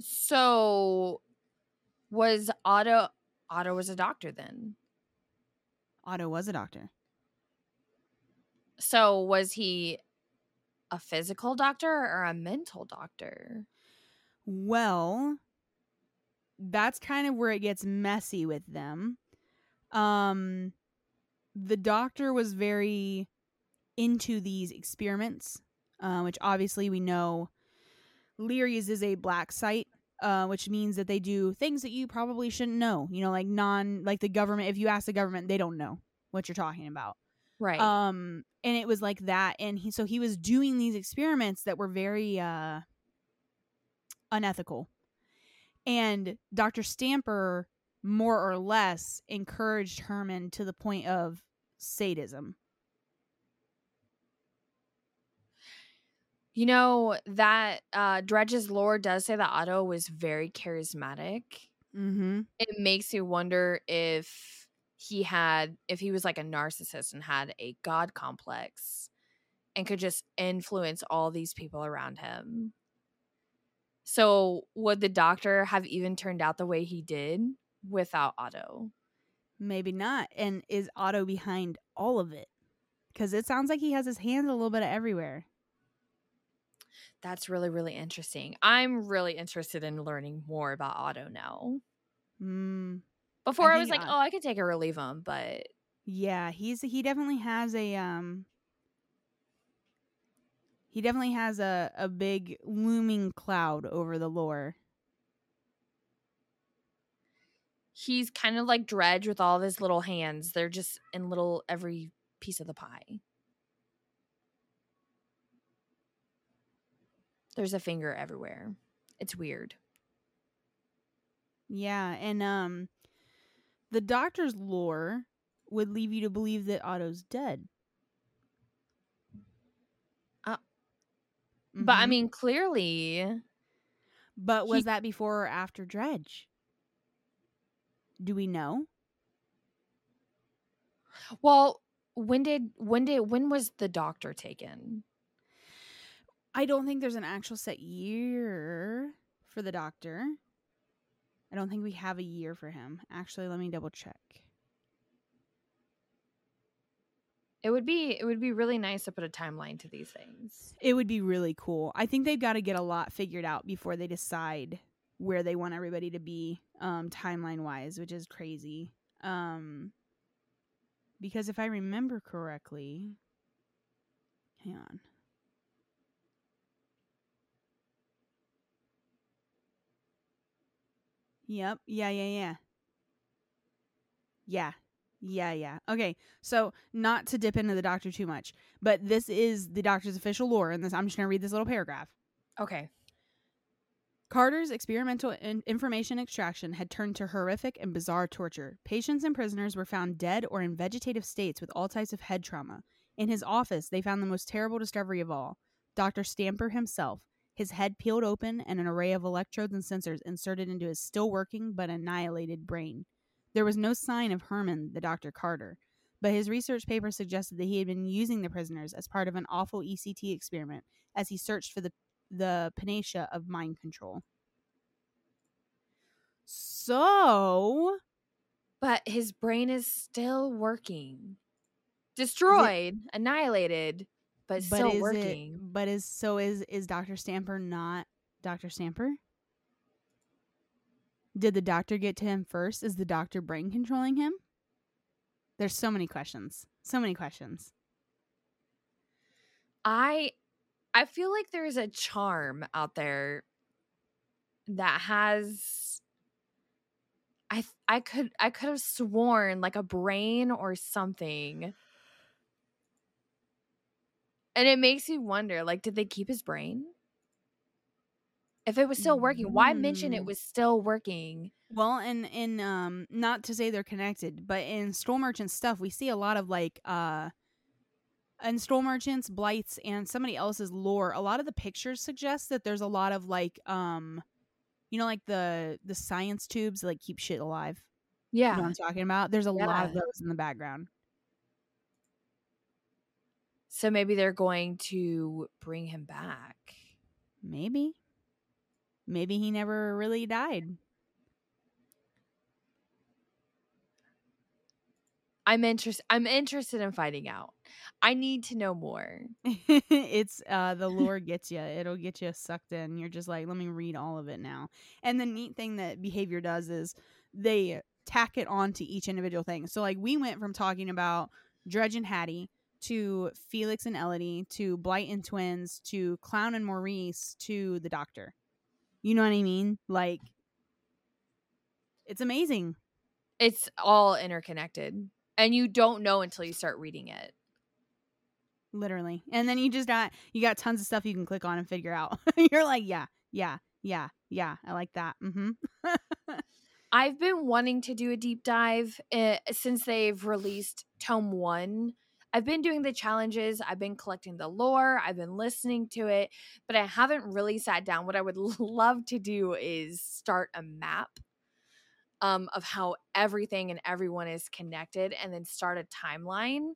So was Otto Otto was a doctor then? Otto was a doctor. So was he a physical doctor or a mental doctor? Well, that's kind of where it gets messy with them. Um, the doctor was very into these experiments, uh, which obviously we know Leary's is a black site, uh, which means that they do things that you probably shouldn't know. You know, like non, like the government, if you ask the government, they don't know what you're talking about. Right. Um, and it was like that. And he, so he was doing these experiments that were very, uh, unethical. And Doctor Stamper more or less encouraged Herman to the point of sadism. You know, that uh, Dredge's lore does say that Otto was very charismatic. Mm-hmm. It makes you wonder if he had, if he was like a narcissist and had a god complex and could just influence all these people around him. So would the doctor have even turned out the way he did without Otto? Maybe not. And is Otto behind all of it? Because it sounds like he has his hands a little bit of everywhere. That's really, really interesting. I'm really interested in learning more about Otto now. Mm, Before I, I was like, Otto. oh, I could take or leave him, but yeah, he's he definitely has a um. He definitely has a, a big looming cloud over the lore. He's kind of like Dredge with all of his little hands. They're just in little every piece of the pie. There's a finger everywhere. It's weird. Yeah, and um, the doctor's lore would leave you to believe that Otto's dead. Mm-hmm. But I mean, clearly. But was he... that before or after Dredge? Do we know? Well, when did when did when was the doctor taken? I don't think there's an actual set year for the doctor. I don't think we have a year for him. Actually, let me double check. It would be it would be really nice to put a timeline to these things. It would be really cool. I think they've got to get a lot figured out before they decide where they want everybody to be um, timeline-wise, which is crazy. Um, because if I remember correctly... Hang on. Yep. Yeah, yeah, yeah. Yeah. Yeah, yeah. Okay, so not to dip into the doctor too much, but this is the doctor's official lore, and this I'm just going to read this little paragraph. Okay. Carter's experimental in- information extraction had turned to horrific and bizarre torture. Patients and prisoners were found dead or in vegetative states with all types of head trauma. In his office, they found the most terrible discovery of all, Doctor Stamper himself, his head peeled open and an array of electrodes and sensors inserted into his still working but annihilated brain. There was no sign of Herman, the Doctor Carter, but his research paper suggested that he had been using the prisoners as part of an awful E C T experiment as he searched for the, the panacea of mind control. So... But his brain is still working. Destroyed, it, annihilated, but, but still is working. It, but is so is, is Doctor Stamper not Doctor Stamper? Did the doctor get to him first? Is the doctor brain controlling him? There's so many questions. So many questions. I I feel like there's a charm out there that has I I could I could have sworn like a brain or something. And it makes you wonder, like, did they keep his brain? If it was still working, why mention it was still working? Well, and in um, not to say they're connected, but in Stole Merchant stuff, we see a lot of like, uh, in Stole Merchants, Blights, and somebody else's lore. A lot of the pictures suggest that there's a lot of like, um, you know, like the the science tubes that like keep shit alive. Yeah, you know what I'm talking about. There's a yeah. lot of those in the background. So maybe they're going to bring him back. Maybe. Maybe he never really died. I'm interested. I'm interested in finding out. I need to know more. It's uh, the lore gets you. It'll get you sucked in. You're just like, let me read all of it now. And the neat thing that behavior does is they tack it on to each individual thing. So like we went from talking about Dredge and Hattie to Felix and Elodie to Blight and Twins to Clown and Maurice to the Doctor. You know what I mean? Like, it's amazing. It's all interconnected. And you don't know until you start reading it. Literally. And then you just got, you got tons of stuff you can click on and figure out. You're like, yeah, yeah, yeah, yeah. I like that. Mm-hmm. I've been wanting to do a deep dive uh, since they've released Tome one. I've been doing the challenges. I've been collecting the lore. I've been listening to it. But I haven't really sat down. What I would love to do is start a map. Um, of how everything and everyone is connected, and then start a timeline.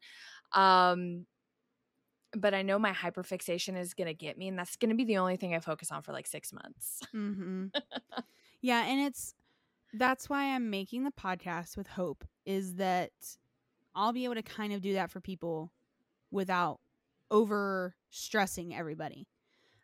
Um, but I know my hyperfixation is going to get me, and that's going to be the only thing I focus on for like six months. Mm-hmm. Yeah, and it's that's why I'm making the podcast with hope, is that I'll be able to kind of do that for people without over stressing everybody.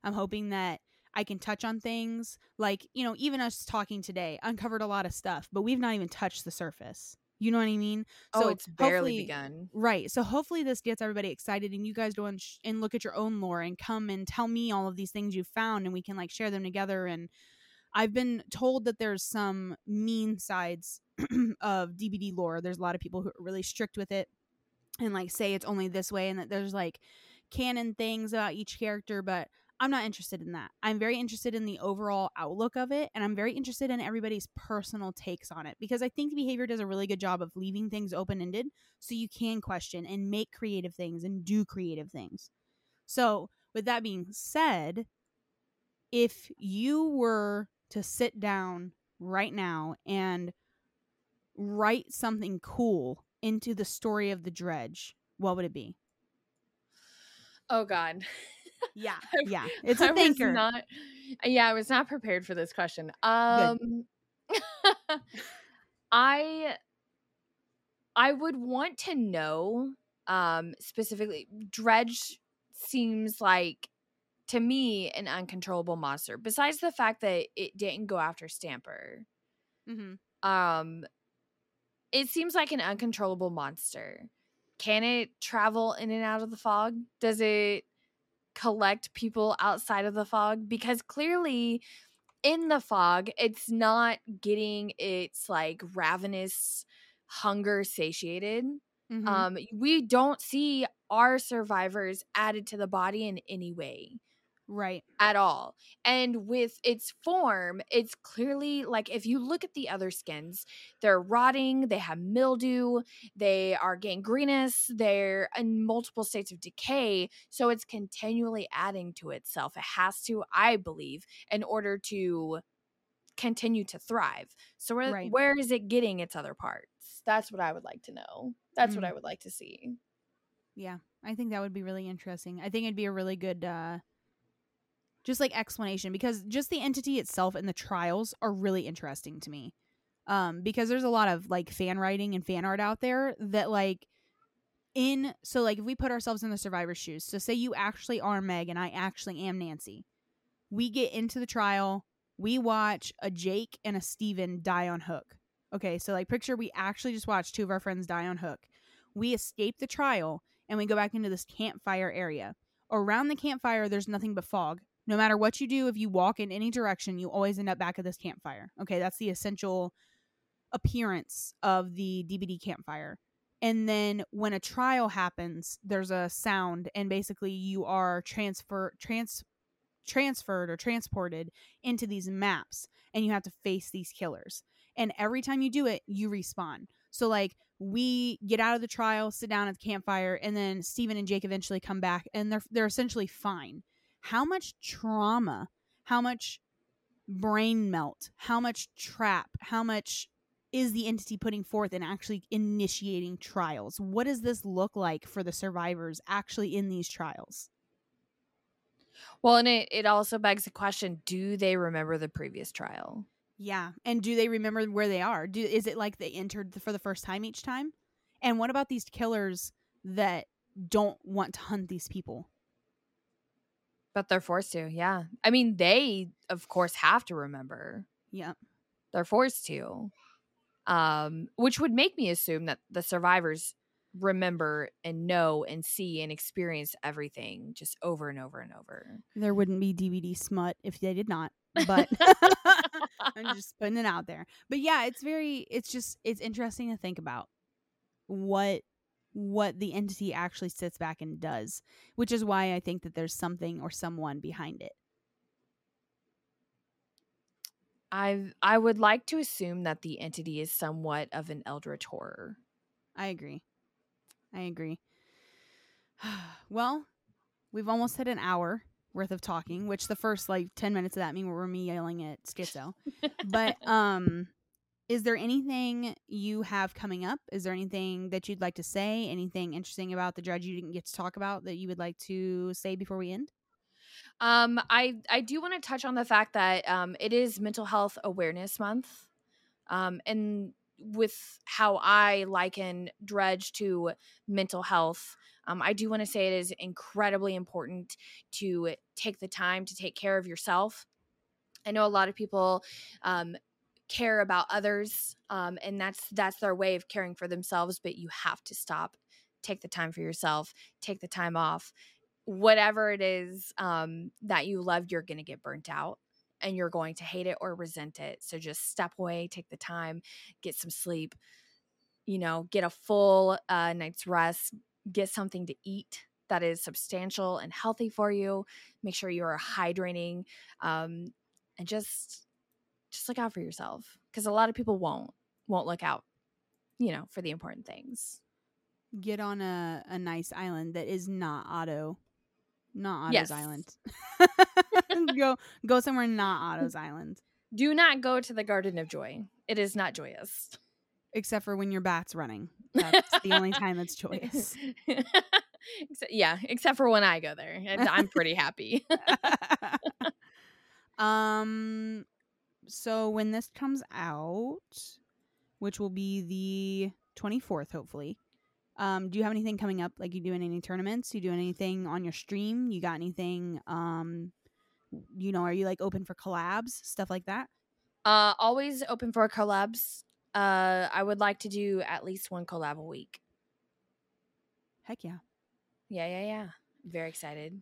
I'm hoping that I can touch on things like, you know, even us talking today uncovered a lot of stuff, but we've not even touched the surface. You know what I mean? So oh, it's barely begun. Right. So hopefully this gets everybody excited, and you guys go and, sh- and look at your own lore and come and tell me all of these things you found, and we can like share them together. And I've been told that there's some mean sides of D B D lore. There's a lot of people who are really strict with it and like say it's only this way, and that there's like canon things about each character, but I'm not interested in that. I'm very interested in the overall outlook of it, and I'm very interested in everybody's personal takes on it, because I think behavior does a really good job of leaving things open-ended so you can question and make creative things and do creative things. So with that being said, if you were to sit down right now and write something cool into the story of the Dredge, what would it be? Oh, God. Yeah, yeah. It's a I thinker. Was not, yeah, I was not prepared for this question. Um, I I would want to know um, specifically, Dredge seems like, to me, an uncontrollable monster. Besides the fact that it didn't go after Stamper. Mm-hmm. Um, it seems like an uncontrollable monster. Can it travel in and out of the fog? Does it collect people outside of the fog? Because clearly in the fog it's not getting its like ravenous hunger satiated. Mm-hmm. Um we don't see our survivors added to the body in any way, right, at all. And with its form, it's clearly like, if you look at the other skins, they're rotting, they have mildew, they are gangrenous, they're in multiple states of decay, so it's continually adding to itself. It has to, I believe, in order to continue to thrive. So where, right. where is it getting its other parts? That's what I would like to know. That's mm-hmm. what I would like to see. Yeah, I think that would be really interesting. I think it'd be a really good uh just like explanation, because just the entity itself and the trials are really interesting to me. Um, because there's a lot of like fan writing and fan art out there that like in, so like if we put ourselves in the survivor's shoes, so say you actually are Meg and I actually am Nancy, we get into the trial, we watch a Jake and a Steven die on hook. Okay. So like picture, we actually just watched two of our friends die on hook. We escape the trial and we go back into this campfire area. Around the campfire, there's nothing but fog. No matter what you do, if you walk in any direction, you always end up back at this campfire. Okay, that's the essential appearance of the D B D campfire. And then when a trial happens, there's a sound, and basically you are transfer, trans, transferred or transported into these maps, and you have to face these killers. And every time you do it, you respawn. So, like, we get out of the trial, sit down at the campfire, and then Steven and Jake eventually come back, and they're they're essentially fine. How much trauma, how much brain melt, how much trap, how much is the entity putting forth and actually initiating trials? What does this look like for the survivors actually in these trials? Well, and it, it also begs the question, do they remember the previous trial? Yeah. And do they remember where they are? Do Is it like they entered for the first time each time? And what about these killers that don't want to hunt these people? But they're forced to, yeah. I mean, they, of course, have to remember. Yeah. They're forced to. Um, which would make me assume that the survivors remember and know and see and experience everything just over and over and over. There wouldn't be D V D smut if they did not, but I'm just putting it out there. But yeah, it's very, it's just, it's interesting to think about what what the entity actually sits back and does, which is why I think that there's something or someone behind it. I I would like to assume that the entity is somewhat of an eldritch horror. I agree. I agree. Well, we've almost hit an hour worth of talking, which the first like ten minutes of that mean were me yelling at Schizo. But um, is there anything you have coming up? Is there anything that you'd like to say? Anything interesting about the Dredge you didn't get to talk about that you would like to say before we end? Um, I, I do want to touch on the fact that um, it is Mental Health Awareness Month. Um, and with how I liken Dredge to mental health, um, I do want to say it is incredibly important to take the time to take care of yourself. I know a lot of people um, care about others, um, and that's that's their way of caring for themselves, but you have to stop. Take the time for yourself. Take the time off. Whatever it is um, that you love, you're going to get burnt out and you're going to hate it or resent it. So just step away, take the time, get some sleep, you know, get a full uh, night's rest, get something to eat that is substantial and healthy for you. Make sure you are hydrating um, and just just look out for yourself, because a lot of people won't won't look out, you know, for the important things. Get on a, a nice island that is not Otto. Not Otto's yes. Island. go go somewhere not Otto's Island. Do not go to the Garden of Joy. It is not joyous. Except for when your bat's running. That's the only time it's joyous. except, yeah, except for when I go there. And I'm pretty happy. um, So when this comes out, which will be the twenty-fourth, hopefully, Um, do you have anything coming up? Like, you doing any tournaments? You doing anything on your stream? You got anything, um, you know, are you like open for collabs, stuff like that? Uh, always open for collabs. Uh, I would like to do at least one collab a week. Heck yeah. Yeah, yeah, yeah. Very excited.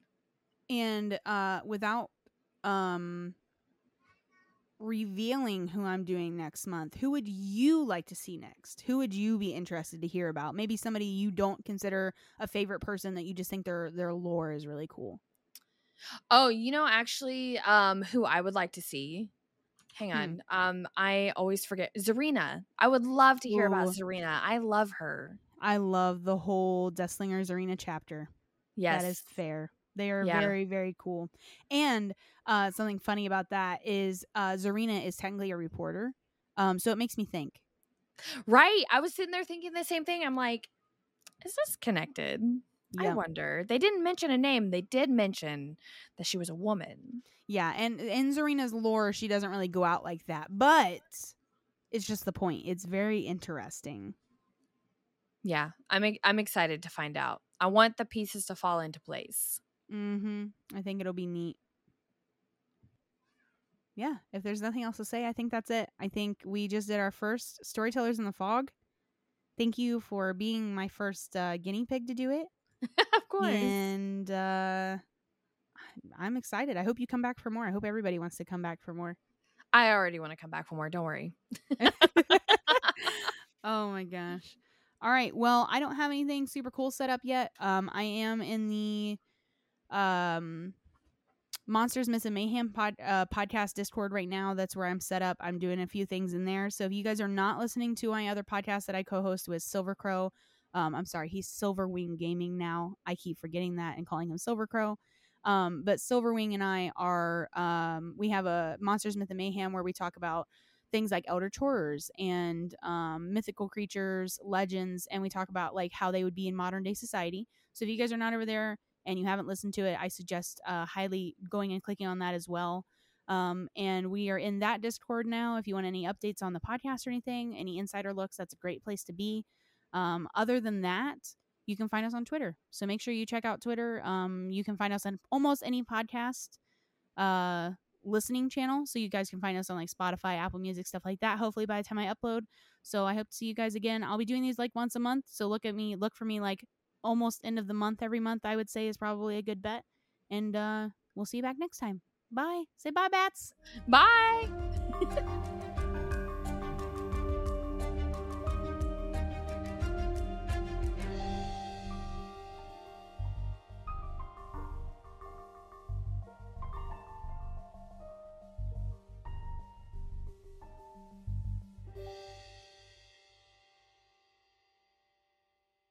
And uh, without um, revealing who I'm doing next month, who would you like to see next? Who would you be interested to hear about? Maybe somebody you don't consider a favorite person that you just think their their lore is really cool. Oh, you know, actually, um, who I would like to see. Hang on. Hmm. Um, I always forget. Zarina. I would love to hear Ooh. about Zarina. I love her. I love the whole Deathslinger Zarina chapter. Yes. That is fair. They are yeah. very, very cool. And uh, something funny about that is uh, Zarina is technically a reporter. Um, so it makes me think. Right. I was sitting there thinking the same thing. I'm like, is this connected? Yeah. I wonder. They didn't mention a name. They did mention that she was a woman. Yeah. And in Zarina's lore, she doesn't really go out like that. But it's just the point. It's very interesting. Yeah. I'm I'm excited to find out. I want the pieces to fall into place. Mm-hmm. I think it'll be neat. Yeah. If there's nothing else to say, I think that's it. I think we just did our first Storytellers in the Fog. Thank you for being my first uh, guinea pig to do it. Of course. And uh, I'm excited. I hope you come back for more. I hope everybody wants to come back for more. I already want to come back for more. Don't worry. Oh, my gosh. All right. Well, I don't have anything super cool set up yet. Um, I am in the... Um, Monsters, Myths, and Mayhem pod, uh, podcast Discord right now. That's where I'm set up. I'm doing a few things in there. So if you guys are not listening to my other podcast that I co-host with Silver Crow, um, I'm sorry, he's Silverwing Gaming now. I keep forgetting that and calling him Silver Crow. Um, but Silverwing and I are, um, we have a Monsters, Myth, and Mayhem where we talk about things like elder horrors and um, mythical creatures, legends, and we talk about like how they would be in modern day society. So if you guys are not over there, and you haven't listened to it, I suggest uh, highly going and clicking on that as well. Um, and we are in that Discord now. If you want any updates on the podcast or anything, any insider looks, that's a great place to be. Um, other than that, you can find us on Twitter. So make sure you check out Twitter. Um, you can find us on almost any podcast uh, listening channel. So you guys can find us on like Spotify, Apple Music, stuff like that, hopefully by the time I upload. So I hope to see you guys again. I'll be doing these like once a month. So look at me, look for me like almost end of the month every month, I would say, is probably a good bet. And uh, we'll see you back next time. Bye. Say bye, Bats. Bye.